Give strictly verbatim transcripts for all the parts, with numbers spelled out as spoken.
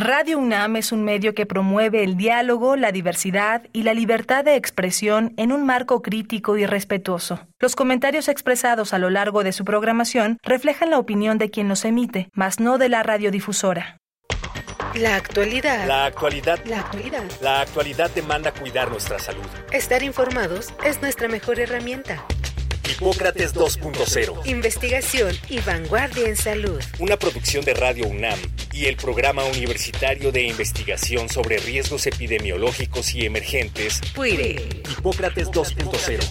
Radio UNAM es un medio que promueve el diálogo, la diversidad y la libertad de expresión en un marco crítico y respetuoso. Los comentarios expresados a lo largo de su programación reflejan la opinión de quien los emite, mas no de la radiodifusora. La actualidad. La actualidad. La actualidad. La actualidad demanda cuidar nuestra salud. Estar informados es nuestra mejor herramienta. Hipócrates dos punto cero. Investigación y vanguardia en salud. Una producción de Radio UNAM y el Programa Universitario de Investigación sobre Riesgos Epidemiológicos y Emergentes, PUIRE. Hipócrates dos punto cero.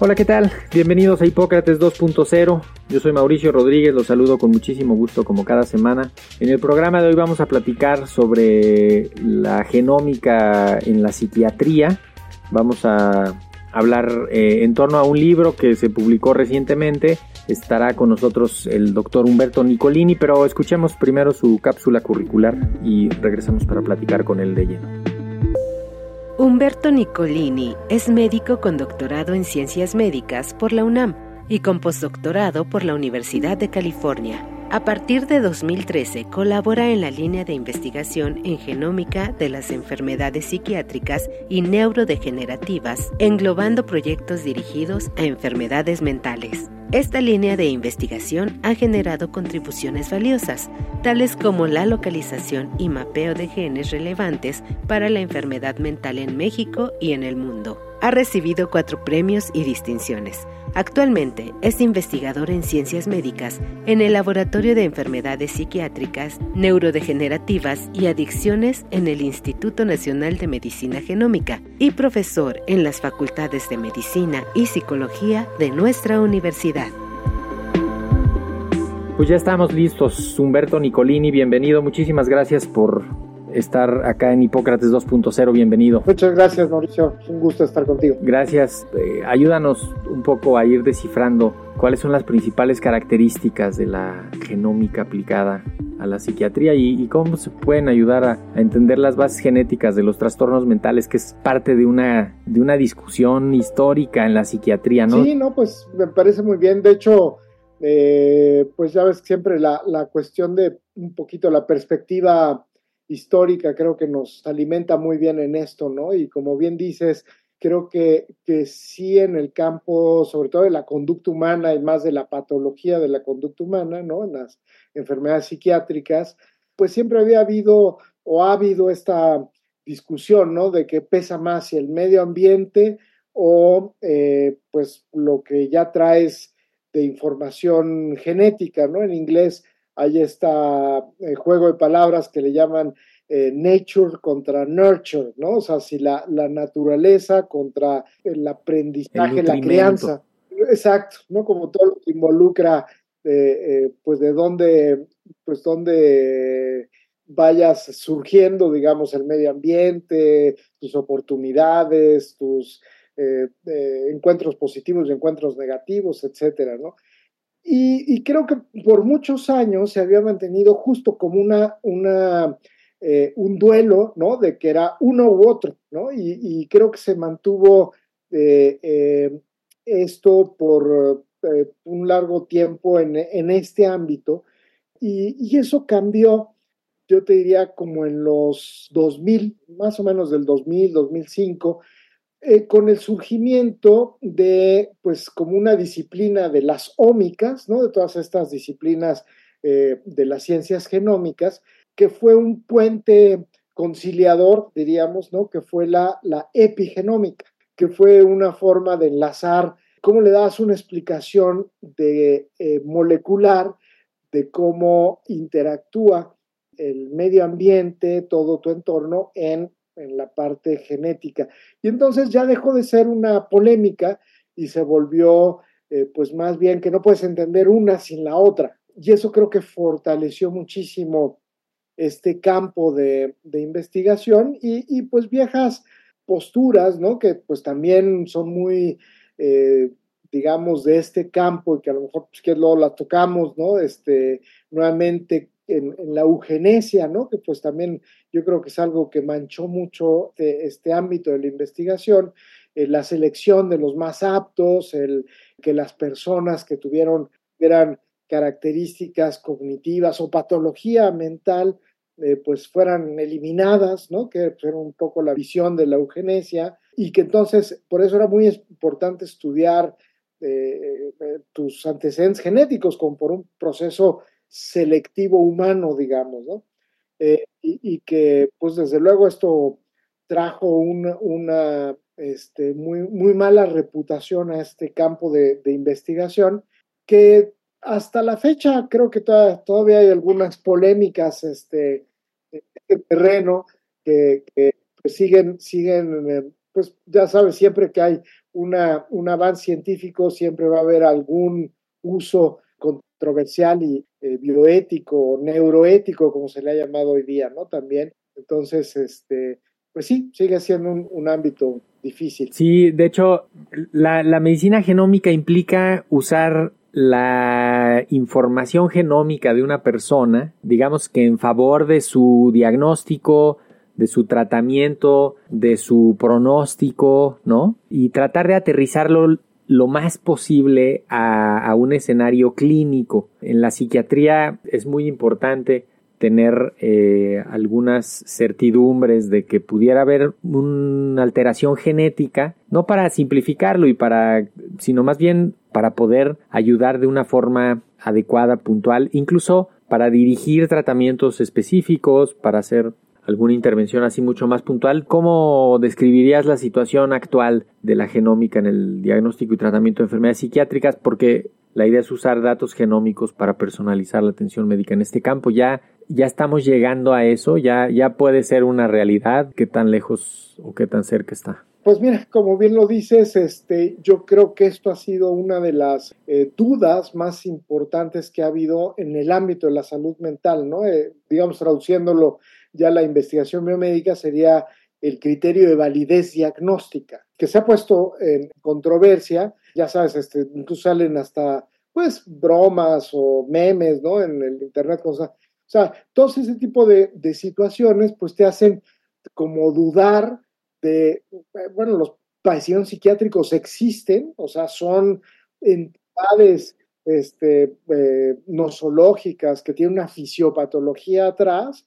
Hola, ¿qué tal? Bienvenidos a Hipócrates dos punto cero. Yo soy Mauricio Rodríguez, los saludo con muchísimo gusto como cada semana. En el programa de hoy vamos a platicar sobre la genómica en la psiquiatría. Vamos a hablar eh, en torno a un libro que se publicó recientemente. Estará con nosotros el doctor Humberto Nicolini, pero escuchemos primero su cápsula curricular y regresamos para platicar con él de lleno. Humberto Nicolini es médico con doctorado en Ciencias Médicas por la UNAM y con postdoctorado por la Universidad de California. A partir de dos mil trece colabora en la línea de investigación en genómica de las enfermedades psiquiátricas y neurodegenerativas, englobando proyectos dirigidos a enfermedades mentales. Esta línea de investigación ha generado contribuciones valiosas, tales como la localización y mapeo de genes relevantes para la enfermedad mental en México y en el mundo. Ha recibido cuatro premios y distinciones. Actualmente es investigador en ciencias médicas en el Laboratorio de Enfermedades Psiquiátricas, Neurodegenerativas y Adicciones en el Instituto Nacional de Medicina Genómica y profesor en las Facultades de Medicina y Psicología de nuestra universidad. Pues ya estamos listos. Humberto Nicolini, bienvenido. Muchísimas gracias por estar acá en Hipócrates dos punto cero, bienvenido. Muchas gracias, Mauricio, es un gusto estar contigo. Gracias, eh, ayúdanos un poco a ir descifrando cuáles son las principales características de la genómica aplicada a la psiquiatría y, y cómo se pueden ayudar a, a entender las bases genéticas de los trastornos mentales, que es parte de una, de una discusión histórica en la psiquiatría, ¿no? Sí, no, pues me parece muy bien, de hecho, eh, pues ya ves que siempre la, la cuestión de un poquito la perspectiva histórica creo que nos alimenta muy bien en esto, ¿no? Y como bien dices, creo que, que sí en el campo, sobre todo de la conducta humana y más de la patología de la conducta humana, ¿no? En las enfermedades psiquiátricas, pues siempre había habido o ha habido esta discusión, ¿no? De que pesa más si el medio ambiente o eh, pues lo que ya traes de información genética, ¿no? En inglés hay este eh, juego de palabras que le llaman eh, nature contra nurture, ¿no? O sea, si la, la naturaleza contra el aprendizaje, el la crianza. Exacto, ¿no? Como todo lo que involucra, eh, eh, pues, de dónde, pues, dónde vayas surgiendo, digamos, el medio ambiente, tus oportunidades, tus eh, eh, encuentros positivos y encuentros negativos, etcétera, ¿no? Y, y creo que por muchos años se había mantenido justo como una, una, eh, un duelo, ¿no? De que era uno u otro, ¿no? Y, y creo que se mantuvo eh, eh, esto por eh, un largo tiempo en, en este ámbito. Y, y eso cambió, yo te diría, como en los dos mil, más o menos del dos mil, dos mil cinco, Eh, con el surgimiento de, pues, como una disciplina de las ómicas, ¿no? De todas estas disciplinas eh, de las ciencias genómicas, que fue un puente conciliador, diríamos, ¿no? Que fue la, la epigenómica, que fue una forma de enlazar, cómo le das una explicación de, eh, molecular de cómo interactúa el medio ambiente, todo tu entorno en en la parte genética. Y entonces ya dejó de ser una polémica y se volvió, eh, pues más bien que no puedes entender una sin la otra. Y eso creo que fortaleció muchísimo este campo de, de investigación y, y pues viejas posturas, ¿no? Que pues también son muy, eh, digamos, de este campo y que a lo mejor pues, que luego la tocamos, ¿no? Este, nuevamente En, en la eugenesia, ¿no? Que pues también yo creo que es algo que manchó mucho eh, este ámbito de la investigación eh, la selección de los más aptos, el que las personas que tuvieron gran características cognitivas o patología mental eh, pues fueran eliminadas, ¿no? Que era un poco la visión de la eugenesia, y que entonces por eso era muy importante estudiar eh, eh, tus antecedentes genéticos como por un proceso selectivo humano, digamos, ¿no? Eh, y, y que pues desde luego esto trajo una, una este, muy, muy mala reputación a este campo de, de investigación, que hasta la fecha creo que to- todavía hay algunas polémicas este, en este terreno que, que pues, siguen, siguen pues ya sabes, siempre que hay una, un avance científico siempre va a haber algún uso controversial y eh, bioético o neuroético, como se le ha llamado hoy día, ¿no? También, entonces, este, pues sí, sigue siendo un, un ámbito difícil. Sí, de hecho, la, la medicina genómica implica usar la información genómica de una persona, digamos que en favor de su diagnóstico, de su tratamiento, de su pronóstico, ¿no? Y tratar de aterrizarlo lo más posible a, a un escenario clínico. En la psiquiatría es muy importante tener eh, algunas certidumbres de que pudiera haber una alteración genética, no para simplificarlo y para, sino más bien para poder ayudar de una forma adecuada, puntual, incluso para dirigir tratamientos específicos, para hacer alguna intervención así mucho más puntual. ¿Cómo describirías la situación actual de la genómica en el diagnóstico y tratamiento de enfermedades psiquiátricas? Porque la idea es usar datos genómicos para personalizar la atención médica en este campo. Ya, ya estamos llegando a eso, ya, ya puede ser una realidad. ¿Qué tan lejos o qué tan cerca está? Pues mira, como bien lo dices, este, yo creo que esto ha sido una de las eh, dudas más importantes que ha habido en el ámbito de la salud mental, ¿no? Eh, digamos, traduciéndolo ya la investigación biomédica sería el criterio de validez diagnóstica, que se ha puesto en controversia, ya sabes, este, incluso salen hasta, pues, bromas o memes, ¿no? En el internet, cosas. O sea, todo ese tipo de, de situaciones, pues, te hacen como dudar de, bueno, los padecimientos psiquiátricos existen, o sea, son entidades este, eh, nosológicas que tienen una fisiopatología atrás,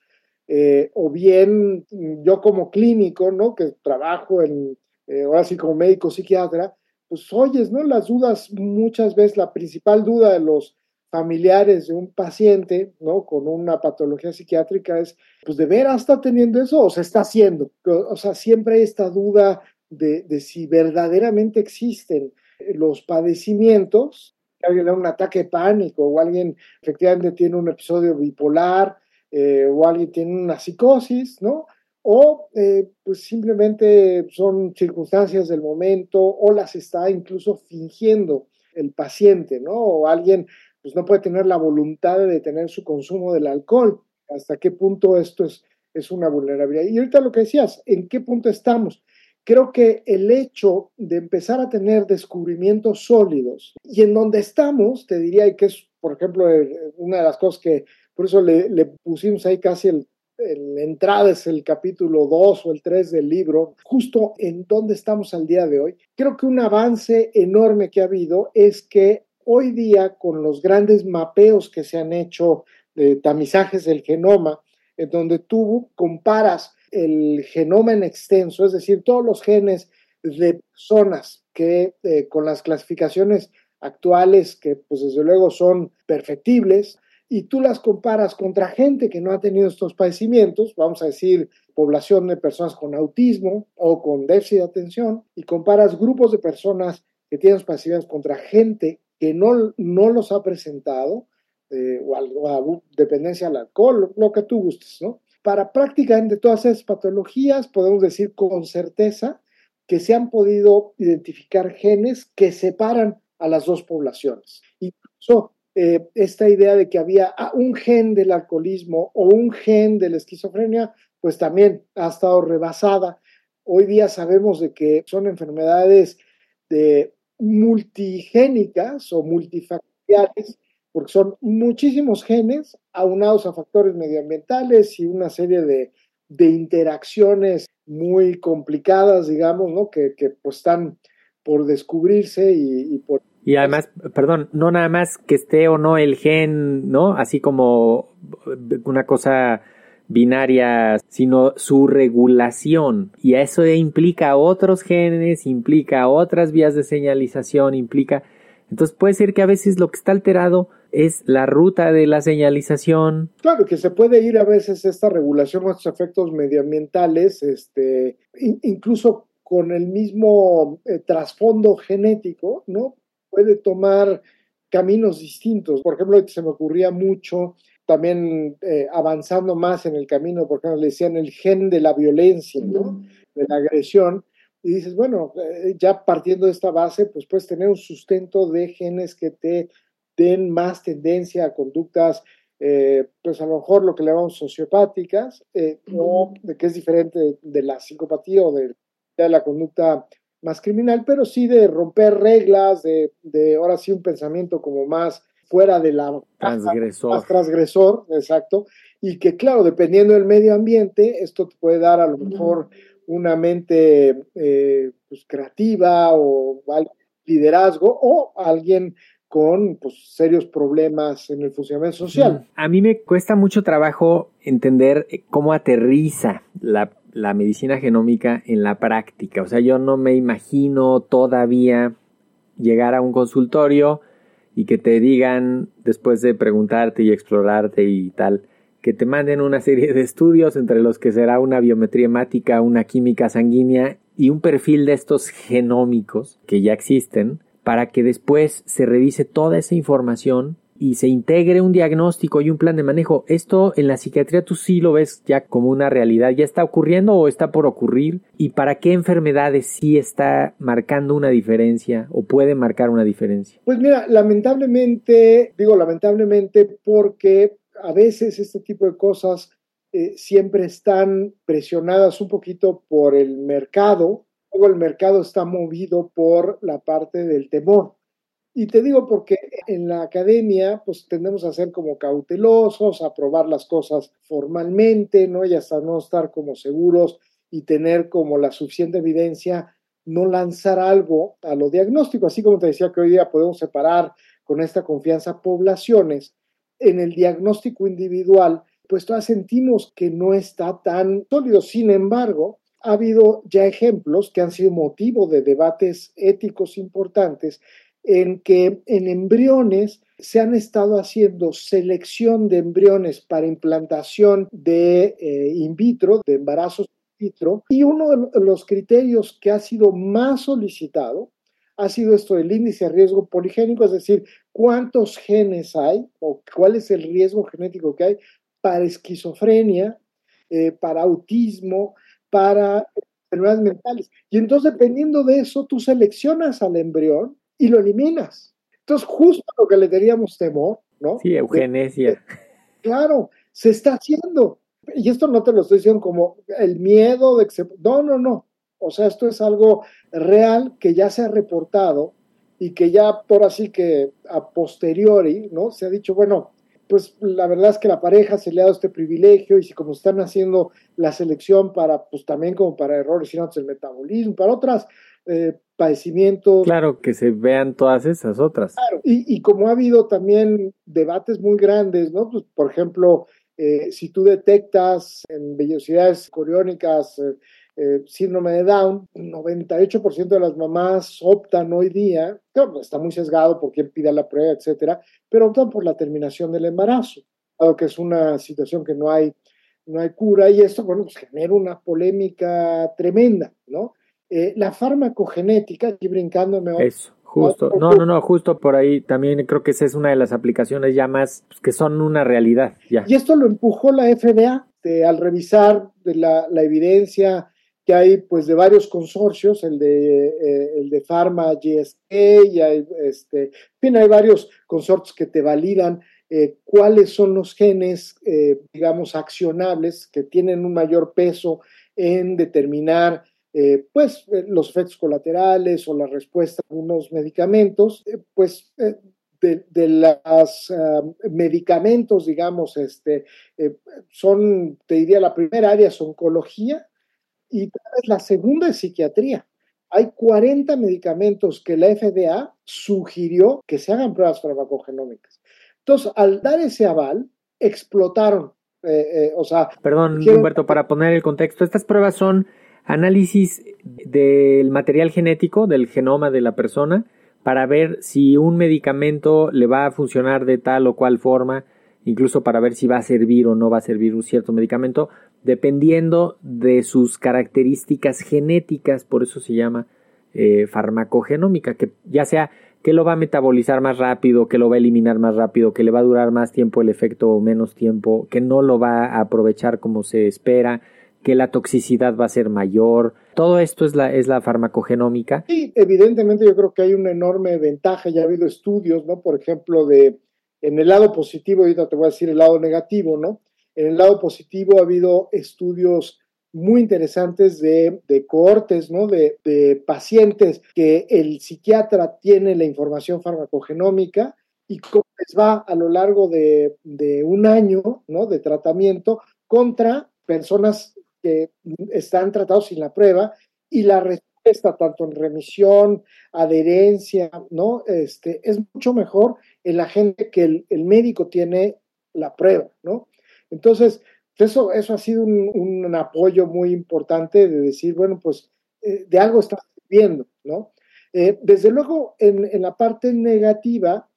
eh, o bien yo como clínico, ¿no? Que trabajo en, eh, ahora sí como médico psiquiatra, pues oyes, ¿no? Las dudas, muchas veces la principal duda de los familiares de un paciente, ¿no? Con una patología psiquiátrica es, pues, ¿de veras está teniendo eso o se está haciendo? O sea, siempre hay esta duda de, de si verdaderamente existen los padecimientos, que alguien da un ataque de pánico o alguien efectivamente tiene un episodio bipolar eh, o alguien tiene una psicosis, ¿no? O eh, pues simplemente son circunstancias del momento o las está incluso fingiendo el paciente, ¿no? O alguien pues no puede tener la voluntad de detener su consumo del alcohol. ¿Hasta qué punto esto es, es una vulnerabilidad? Y ahorita lo que decías, ¿en qué punto estamos? Creo que el hecho de empezar a tener descubrimientos sólidos y en donde estamos, te diría que es, por ejemplo, una de las cosas que, por eso le, le pusimos ahí casi el, el entrada, es el capítulo dos o el tres del libro, justo en donde estamos al día de hoy. Creo que un avance enorme que ha habido es que hoy día, con los grandes mapeos que se han hecho de tamizajes del genoma, en donde tú comparas el genoma en extenso, es decir, todos los genes de personas que eh, con las clasificaciones actuales, que pues desde luego son perfectibles, y tú las comparas contra gente que no ha tenido estos padecimientos, vamos a decir, población de personas con autismo o con déficit de atención, y comparas grupos de personas que tienen los padecimientos contra gente que no, no los ha presentado, eh, o, a, o a dependencia al alcohol, lo, lo que tú gustes, ¿no? Para prácticamente todas esas patologías, podemos decir con certeza que se han podido identificar genes que separan a las dos poblaciones. Incluso eh, esta idea de que había ah, un gen del alcoholismo o un gen de la esquizofrenia, pues también ha estado rebasada. Hoy día sabemos de que son enfermedades de multigénicas o multifactoriales, porque son muchísimos genes aunados a factores medioambientales y una serie de de interacciones muy complicadas, digamos, ¿no? Que, que pues están por descubrirse y, y por... Y además, perdón, no nada más que esté o no el gen, ¿no? Así como una cosa binaria, sino su regulación. Y eso implica otros genes, implica otras vías de señalización, implica... Entonces puede ser que a veces lo que está alterado es la ruta de la señalización. Claro, que se puede ir a veces esta regulación a estos efectos medioambientales, este, incluso con el mismo eh, trasfondo genético, ¿no? Puede tomar caminos distintos. Por ejemplo, se me ocurría mucho, también eh, avanzando más en el camino, por ejemplo, le decían el gen de la violencia, ¿no? De la agresión. Y dices, bueno, ya partiendo de esta base, pues puedes tener un sustento de genes que te den más tendencia a conductas, eh, pues a lo mejor lo que le llamamos sociopáticas, eh, o de que es diferente de, de la psicopatía o de, de la conducta más criminal, pero sí de romper reglas, de, de ahora sí un pensamiento como más fuera de la... Transgresor. Más transgresor, exacto. Y que claro, dependiendo del medio ambiente, esto te puede dar a lo mejor... una mente eh, pues, creativa o liderazgo o alguien con pues, serios problemas en el funcionamiento social. A mí me cuesta mucho trabajo entender cómo aterriza la, la medicina genómica en la práctica. O sea, yo no me imagino todavía llegar a un consultorio y que te digan, después de preguntarte y explorarte y tal, que te manden una serie de estudios entre los que será una biometría hemática, una química sanguínea y un perfil de estos genómicos que ya existen para que después se revise toda esa información y se integre un diagnóstico y un plan de manejo. Esto en la psiquiatría tú sí lo ves ya como una realidad, ya está ocurriendo o está por ocurrir, y para qué enfermedades sí está marcando una diferencia o puede marcar una diferencia. Pues mira, lamentablemente, digo lamentablemente porque a veces este tipo de cosas eh, siempre están presionadas un poquito por el mercado. Luego el mercado está movido por la parte del temor. Y te digo porque en la academia pues tendemos a ser como cautelosos, a probar las cosas formalmente, ¿no? Y hasta no estar como seguros y tener como la suficiente evidencia, no lanzar algo a lo diagnóstico. Así como te decía que hoy día podemos separar con esta confianza poblaciones, en el diagnóstico individual, pues todavía sentimos que no está tan sólido. Sin embargo, ha habido ya ejemplos que han sido motivo de debates éticos importantes en que en embriones se han estado haciendo selección de embriones para implantación de eh, in vitro, de embarazos in vitro, y uno de los criterios que ha sido más solicitado ha sido esto el índice de riesgo poligénico, es decir, cuántos genes hay o cuál es el riesgo genético que hay para esquizofrenia, eh, para autismo, para enfermedades mentales. Y entonces, dependiendo de eso, tú seleccionas al embrión y lo eliminas. Entonces, justo lo que le teníamos temor, ¿no? Sí, eugenesia. De, de, claro, se está haciendo. Y esto no te lo estoy diciendo como el miedo de que se... No, no, no. O sea, esto es algo real que ya se ha reportado y que ya por así que a posteriori, ¿no? Se ha dicho, bueno, pues la verdad es que la pareja se le ha dado este privilegio y si como están haciendo la selección para, pues también como para errores, sino el metabolismo, para otras eh, padecimientos. Claro, que se vean todas esas otras. Claro, y, y como ha habido también debates muy grandes, ¿no? Pues por ejemplo, eh, si tú detectas en vellosidades coriónicas... Eh, Eh, síndrome de Down, noventa y ocho por ciento de las mamás optan hoy día, claro, está muy sesgado por quién pida la prueba, etcétera, pero optan por la terminación del embarazo, dado que es una situación que no hay, no hay cura, y esto, bueno, pues genera una polémica tremenda, ¿no? Eh, la farmacogenética, aquí brincándome... Eso, justo, no, no, no, justo por ahí también creo que esa es una de las aplicaciones ya más, pues, que son una realidad, ya. Y esto lo empujó la F D A, de, al revisar de la, la evidencia... que hay pues de varios consorcios, el de eh, el de Pharma, G S K, y hay, este, en fin, hay varios consorcios que te validan eh, cuáles son los genes, eh, digamos, accionables que tienen un mayor peso en determinar eh, pues los efectos colaterales o la respuesta a unos medicamentos, eh, pues eh, de, de los uh, medicamentos, digamos, este, eh, son, te diría, la primera área es oncología y la segunda es psiquiatría. Hay cuarenta medicamentos que la F D A sugirió que se hagan pruebas farmacogenómicas. Entonces, al dar ese aval, explotaron. Eh, eh, o sea, Perdón, quieren... Humberto, para poner el contexto, estas pruebas son análisis del material genético, del genoma de la persona, para ver si un medicamento le va a funcionar de tal o cual forma, incluso para ver si va a servir o no va a servir un cierto medicamento, dependiendo de sus características genéticas, por eso se llama eh, farmacogenómica, que ya sea que lo va a metabolizar más rápido, que lo va a eliminar más rápido, que le va a durar más tiempo el efecto o menos tiempo, que no lo va a aprovechar como se espera, que la toxicidad va a ser mayor. Todo esto es la, es la farmacogenómica. Sí, evidentemente yo creo que hay una enorme ventaja, ya ha habido estudios, ¿no? Por ejemplo, de en el lado positivo, ahorita te voy a decir el lado negativo, ¿no? En el lado positivo ha habido estudios muy interesantes de, de cohortes, ¿no? De, de pacientes que el psiquiatra tiene la información farmacogenómica y cómo les va a lo largo de, de un año, ¿no? De tratamiento contra personas que están tratados sin la prueba y la respuesta tanto en remisión, adherencia, ¿no? Este, es mucho mejor en la gente que el, el médico tiene la prueba, ¿no? Entonces, eso, eso ha sido un, un apoyo muy importante de decir, bueno, pues eh, de algo estás viendo, ¿no? Eh, desde luego, en, en la parte negativa,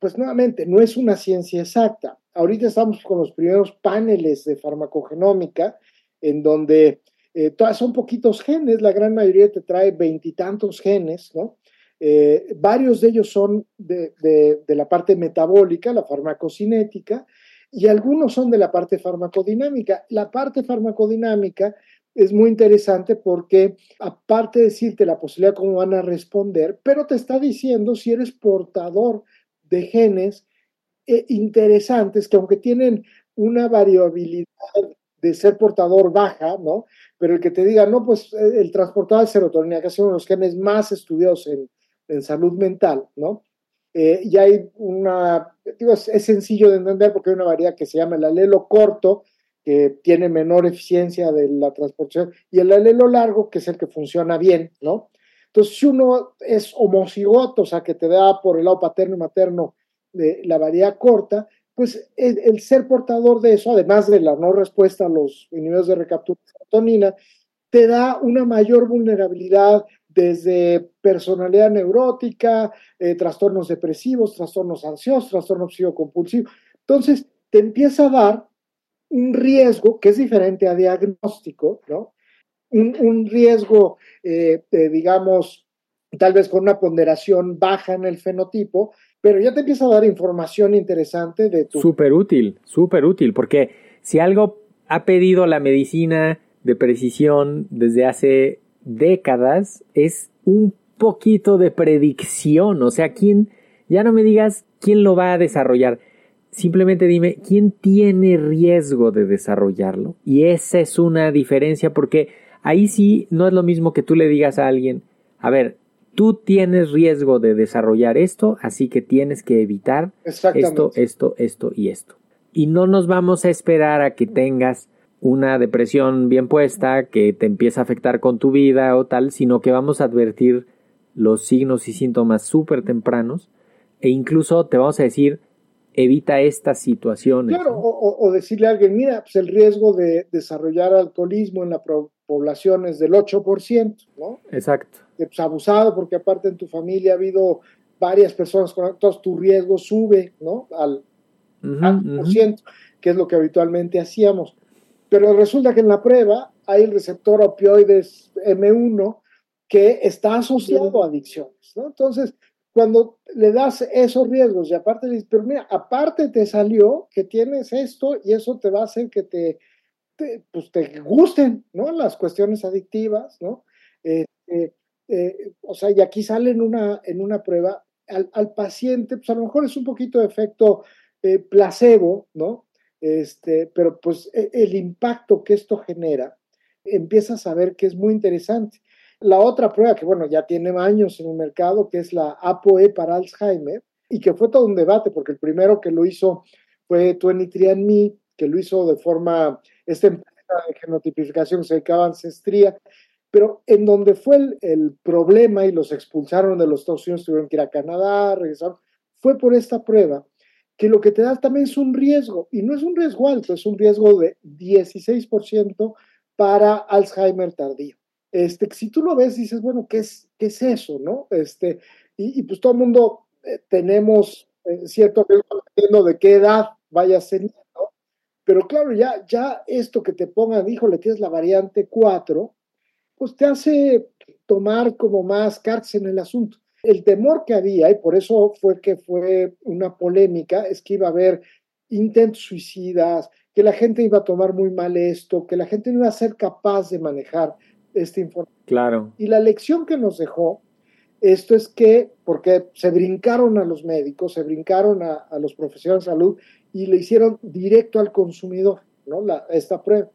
pues nuevamente, no es una ciencia exacta. Ahorita estamos con los primeros paneles de farmacogenómica, en donde eh, todas, son poquitos genes, la gran mayoría te trae veintitantos genes, ¿no? Eh, varios de ellos son de, de, de la parte metabólica, la farmacocinética, y algunos son de la parte farmacodinámica. La parte farmacodinámica es muy interesante porque, aparte de decirte la posibilidad de cómo van a responder, pero te está diciendo si eres portador de genes eh, interesantes que, aunque tienen una variabilidad de ser portador baja, ¿no? Pero el que te diga, no, pues el transportador de serotonina, que es uno de los genes más estudiados en, en salud mental, ¿no? Eh, y hay una, digo, es, es sencillo de entender porque hay una variedad que se llama el alelo corto, que tiene menor eficiencia de la transportación, y el alelo largo, que es el que funciona bien, ¿no? Entonces, si uno es homocigoto, o sea, que te da por el lado paterno y materno de la variedad corta, pues el, el ser portador de eso, además de la no respuesta a los niveles de recaptura de serotonina, te da una mayor vulnerabilidad desde personalidad neurótica, eh, trastornos depresivos, trastornos ansiosos, trastorno obsesivo-compulsivo. Entonces, te empieza a dar un riesgo que es diferente a diagnóstico, ¿no? Un, un riesgo, eh, eh, digamos, tal vez con una ponderación baja en el fenotipo, pero ya te empieza a dar información interesante de tu... Súper útil, súper útil, porque si algo ha pedido la medicina de precisión desde hace décadas es un poquito de predicción, o sea, quién, ya no me digas quién lo va a desarrollar, simplemente dime quién tiene riesgo de desarrollarlo, y esa es una diferencia, porque ahí sí no es lo mismo que tú le digas a alguien, a ver, tú tienes riesgo de desarrollar esto, así que tienes que evitar esto, esto, esto y esto, y no nos vamos a esperar a que tengas una depresión bien puesta que te empieza a afectar con tu vida o tal, sino que vamos a advertir los signos y síntomas súper tempranos e incluso te vamos a decir, evita estas situaciones. Claro, ¿no? o, o decirle a alguien, mira, pues el riesgo de desarrollar alcoholismo en la pro- población es del ocho por ciento, ¿no? Exacto. Pues abusado, porque aparte en tu familia ha habido varias personas con... Entonces tu riesgo sube, ¿no? Al ocho por ciento, uh-huh, uh-huh. Que es lo que habitualmente hacíamos. Pero resulta que en la prueba hay el receptor opioides eme uno que está asociado a adicciones, ¿no? Entonces, cuando le das esos riesgos y aparte le dices, pero mira, aparte te salió que tienes esto y eso te va a hacer que te, te, pues te gusten, ¿no? Las cuestiones adictivas, ¿no? Eh, eh, eh, o sea, y aquí sale en una, en una prueba al, al paciente, pues a lo mejor es un poquito de efecto eh, placebo, ¿no? Este, pero pues el impacto que esto genera, empiezas a ver que es muy interesante. La otra prueba que, bueno, ya tiene años en el mercado, que es la ApoE para Alzheimer, y que fue todo un debate, porque el primero que lo hizo fue veintitrés and me, que lo hizo de forma, esta empresa de genotipificación se dedicaba a ancestría, pero en donde fue el, el problema y los expulsaron de los Estados Unidos, tuvieron que ir a Canadá, regresaron, fue por esta prueba, que lo que te da también es un riesgo, y no es un riesgo alto, es un riesgo de dieciséis por ciento para Alzheimer tardío. Este, si tú lo ves, dices, bueno, ¿qué es, qué es eso, no? Este, y, y pues todo el mundo eh, tenemos eh, cierto riesgo dependiendo de qué edad vayas teniendo, ¿no? Pero claro, ya, ya esto que te pongan, híjole, tienes la variante cuatro, pues te hace tomar como más cartas en el asunto. El temor que había, y por eso fue que fue una polémica, es que iba a haber intentos suicidas, que la gente iba a tomar muy mal esto, que la gente no iba a ser capaz de manejar este informe. Claro. Y la lección que nos dejó esto es que, porque se brincaron a los médicos, se brincaron a, a los profesionales de salud y le hicieron directo al consumidor, ¿no? La, esta prueba.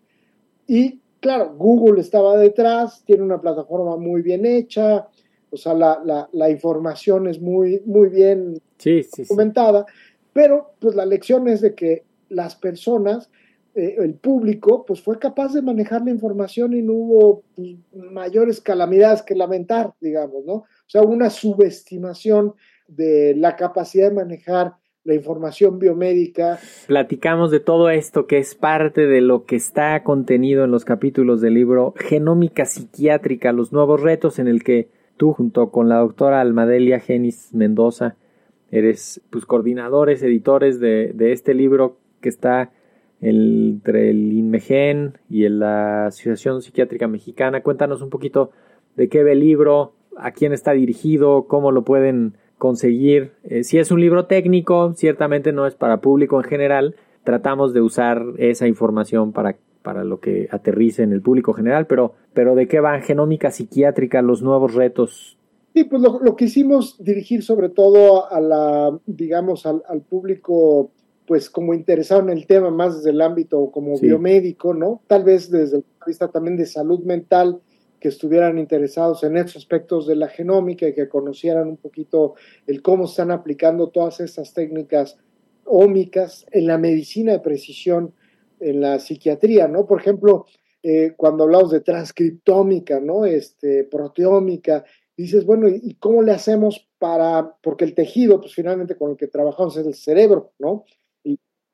Y claro, Google estaba detrás, tiene una plataforma muy bien hecha, o sea, la, la, la información es muy, muy bien sí, sí, documentada, sí. Pero pues la lección es de que las personas, Eh, el público, pues fue capaz de manejar la información y no hubo pues, mayores calamidades que lamentar, digamos, ¿no? O sea, una subestimación de la capacidad de manejar la información biomédica. Platicamos de todo esto que es parte de lo que está contenido en los capítulos del libro Genómica Psiquiátrica, los nuevos retos, en el que tú, junto con la doctora Almadelia Genis Mendoza, eres pues, coordinadores, editores de, de este libro que está entre el INMEGEN y la Asociación Psiquiátrica Mexicana. Cuéntanos un poquito de qué ve el libro, a quién está dirigido, cómo lo pueden conseguir. Eh, si es un libro técnico, ciertamente no es para público en general. Tratamos de usar esa información para, para lo que aterrice en el público general, pero, pero ¿de qué va Genómica Psiquiátrica, los nuevos retos? Sí, pues lo, lo quisimos dirigir sobre todo a la, digamos, al, al público pues como interesado en el tema más desde el ámbito como sí. biomédico, ¿no? Tal vez desde el punto de vista también de salud mental, que estuvieran interesados en estos aspectos de la genómica y que conocieran un poquito el cómo están aplicando todas estas técnicas ómicas en la medicina de precisión, en la psiquiatría, ¿no? Por ejemplo, eh, cuando hablamos de transcriptómica, ¿no? Este, proteómica, dices, bueno, ¿y cómo le hacemos para...? Porque el tejido, pues finalmente con el que trabajamos es el cerebro, ¿no?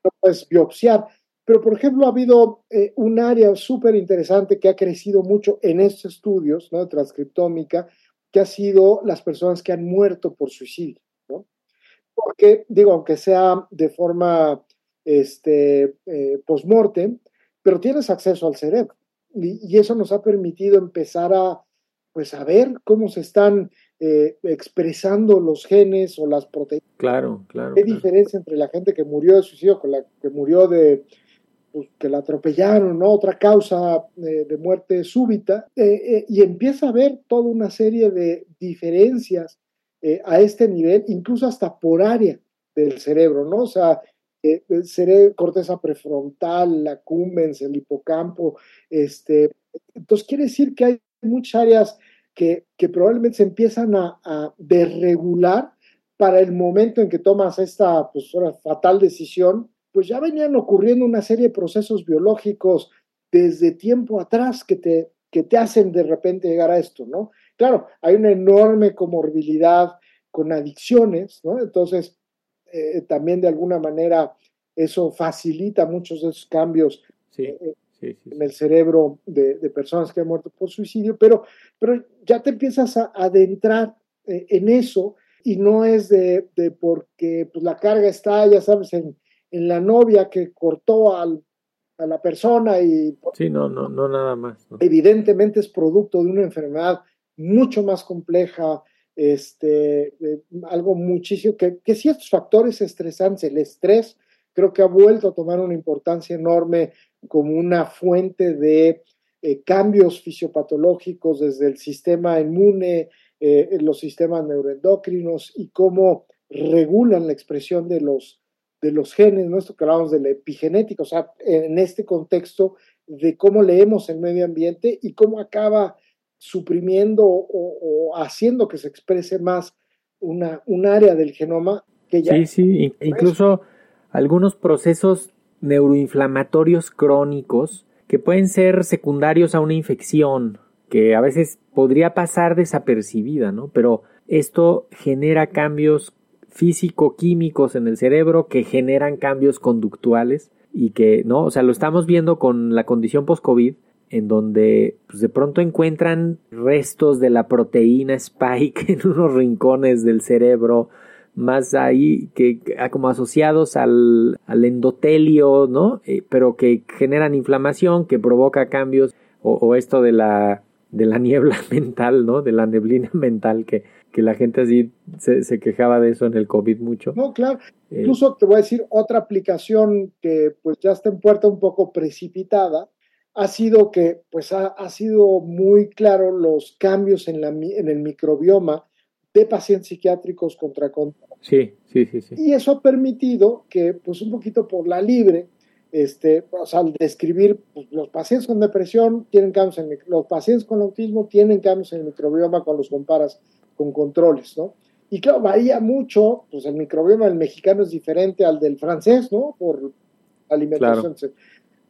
No puedes biopsiar, pero por ejemplo ha habido eh, un área súper interesante que ha crecido mucho en estos estudios, ¿no? De transcriptómica, que ha sido las personas que han muerto por suicidio, ¿no? Porque, digo, aunque sea de forma este, eh, post-mortem, pero tienes acceso al cerebro, y, y eso nos ha permitido empezar a, pues, a ver cómo se están Eh, expresando los genes o las proteínas. Claro, claro. ¿Qué claro. diferencia entre la gente que murió de suicidio con la que murió de, pues, que la atropellaron, ¿no? Otra causa eh, de muerte súbita. Eh, eh, y empieza a haber toda una serie de diferencias eh, a este nivel, incluso hasta por área del cerebro, ¿no? O sea, eh, el cerebro, corteza prefrontal, la cúmbens, el hipocampo. Este, entonces quiere decir que hay muchas áreas Que, que probablemente se empiezan a, a desregular para el momento en que tomas esta pues, fatal decisión, pues ya venían ocurriendo una serie de procesos biológicos desde tiempo atrás que te, que te hacen de repente llegar a esto, ¿no? Claro, hay una enorme comorbilidad con adicciones, ¿no? Entonces, eh, también de alguna manera eso facilita muchos de esos cambios. Sí. Eh, en el cerebro de, de personas que han muerto por suicidio, pero, pero ya te empiezas a adentrar eh, en eso, y no es de, de porque pues, la carga está, ya sabes, en, en la novia que cortó al, a la persona y... Sí, no, no, no nada más. No. Evidentemente es producto de una enfermedad mucho más compleja, este, eh, algo muchísimo, que, que ciertos factores estresantes, el estrés, creo que ha vuelto a tomar una importancia enorme como una fuente de eh, cambios fisiopatológicos desde el sistema inmune, eh, los sistemas neuroendocrinos y cómo regulan la expresión de los, de los genes, ¿no? Esto que hablamos de la epigenética, o sea, en este contexto de cómo leemos el medio ambiente y cómo acaba suprimiendo o, o haciendo que se exprese más una, un área del genoma. Que ya sí, sí, incluso eso. Algunos procesos neuroinflamatorios crónicos que pueden ser secundarios a una infección que a veces podría pasar desapercibida, ¿no? Pero esto genera cambios físico-químicos en el cerebro que generan cambios conductuales y que, ¿no? O sea, lo estamos viendo con la condición post-COVID, en donde pues, de pronto encuentran restos de la proteína spike en unos rincones del cerebro, más ahí que como asociados al, al endotelio, ¿no? Eh, pero que generan inflamación, que provoca cambios, o, o esto de la, de la niebla mental, ¿no? De la neblina mental, que, que la gente así se, se quejaba de eso en el COVID mucho. No, claro. Eh, Incluso te voy a decir otra aplicación que pues ya está en puerta un poco precipitada, ha sido que pues ha, ha sido muy claro los cambios en, la, en el microbioma de pacientes psiquiátricos contra contra. Sí, sí, sí, sí. Y eso ha permitido que, pues un poquito por la libre, este, o sea, al describir pues, los pacientes con depresión tienen cambios en el, los pacientes con autismo tienen cambios en el microbioma cuando los comparas con controles, ¿no? Y claro, varía mucho, pues el microbioma del mexicano es diferente al del francés, ¿no? Por alimentación, claro.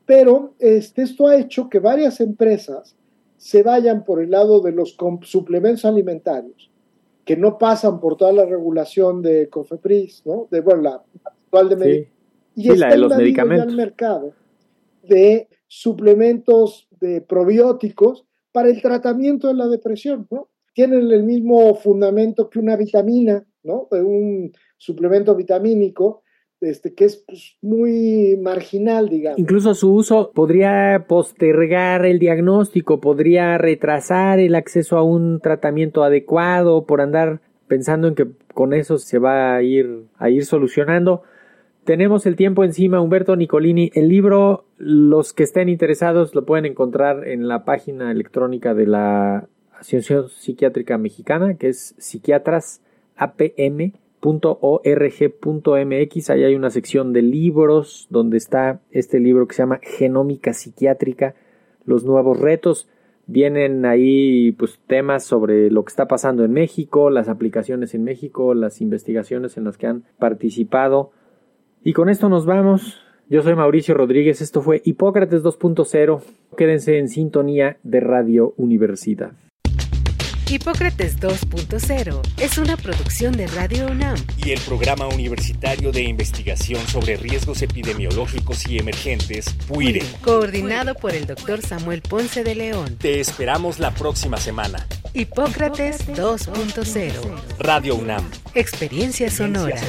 Pero este, esto ha hecho que varias empresas se vayan por el lado de los suplementos alimentarios que no pasan por toda la regulación de COFEPRIS, ¿no? De, bueno, la actual de medicamentos. Sí. Y sí, está invadido ya el mercado de suplementos de probióticos para el tratamiento de la depresión, ¿no? Tienen el mismo fundamento que una vitamina, ¿no? Un suplemento vitamínico, Este, que es pues, muy marginal, digamos. Incluso su uso podría postergar el diagnóstico, podría retrasar el acceso a un tratamiento adecuado por andar pensando en que con eso se va a ir, a ir solucionando. Tenemos el tiempo encima, Humberto Nicolini. El libro, los que estén interesados, lo pueden encontrar en la página electrónica de la Asociación Psiquiátrica Mexicana, que es psiquiatras a p m punto org. .org.mx, ahí hay una sección de libros donde está este libro que se llama Genómica Psiquiátrica, los nuevos retos. Vienen ahí pues temas sobre lo que está pasando en México, las aplicaciones en México, las investigaciones en las que han participado. Y con esto nos vamos. Yo soy Mauricio Rodríguez, esto fue Hipócrates dos punto cero. Quédense en sintonía de Radio Universidad. Hipócrates dos punto cero es una producción de Radio UNAM y el Programa Universitario de Investigación sobre Riesgos Epidemiológicos y Emergentes, PUIRE. Coordinado por el doctor Samuel Ponce de León. Te esperamos la próxima semana. Hipócrates dos punto cero. Radio UNAM. Experiencia sonora.